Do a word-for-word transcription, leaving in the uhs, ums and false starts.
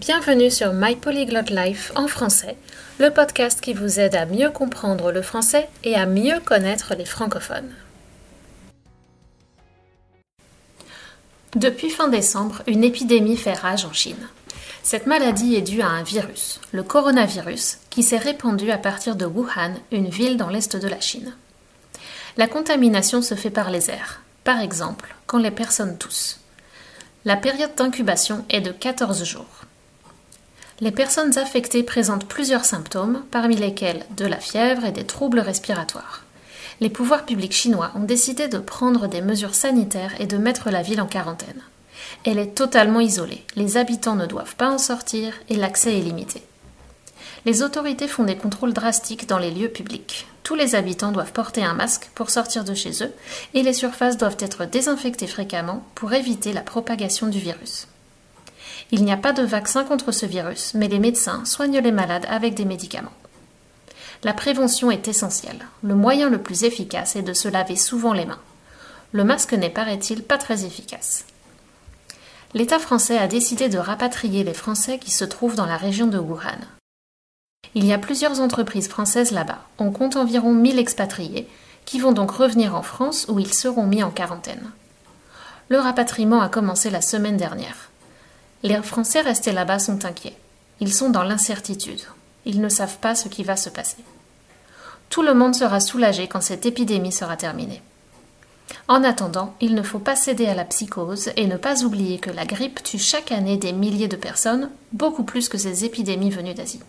Bienvenue sur My Polyglot Life en français, le podcast qui vous aide à mieux comprendre le français et à mieux connaître les francophones. Depuis fin décembre, une épidémie fait rage en Chine. Cette maladie est due à un virus, le coronavirus, qui s'est répandu à partir de Wuhan, une ville dans l'est de la Chine. La contamination se fait par les airs, par exemple quand les personnes toussent. La période d'incubation est de quatorze jours. Les personnes affectées présentent plusieurs symptômes, parmi lesquels de la fièvre et des troubles respiratoires. Les pouvoirs publics chinois ont décidé de prendre des mesures sanitaires et de mettre la ville en quarantaine. Elle est totalement isolée, les habitants ne doivent pas en sortir et l'accès est limité. Les autorités font des contrôles drastiques dans les lieux publics. Tous les habitants doivent porter un masque pour sortir de chez eux et les surfaces doivent être désinfectées fréquemment pour éviter la propagation du virus. Il n'y a pas de vaccin contre ce virus, mais les médecins soignent les malades avec des médicaments. La prévention est essentielle. Le moyen le plus efficace est de se laver souvent les mains. Le masque n'est, paraît-il, pas très efficace. L'État français a décidé de rapatrier les Français qui se trouvent dans la région de Wuhan. Il y a plusieurs entreprises françaises là-bas. On compte environ mille expatriés, qui vont donc revenir en France où ils seront mis en quarantaine. Le rapatriement a commencé la semaine dernière. Les Français restés là-bas sont inquiets. Ils sont dans l'incertitude. Ils ne savent pas ce qui va se passer. Tout le monde sera soulagé quand cette épidémie sera terminée. En attendant, il ne faut pas céder à la psychose et ne pas oublier que la grippe tue chaque année des milliers de personnes, beaucoup plus que ces épidémies venues d'Asie.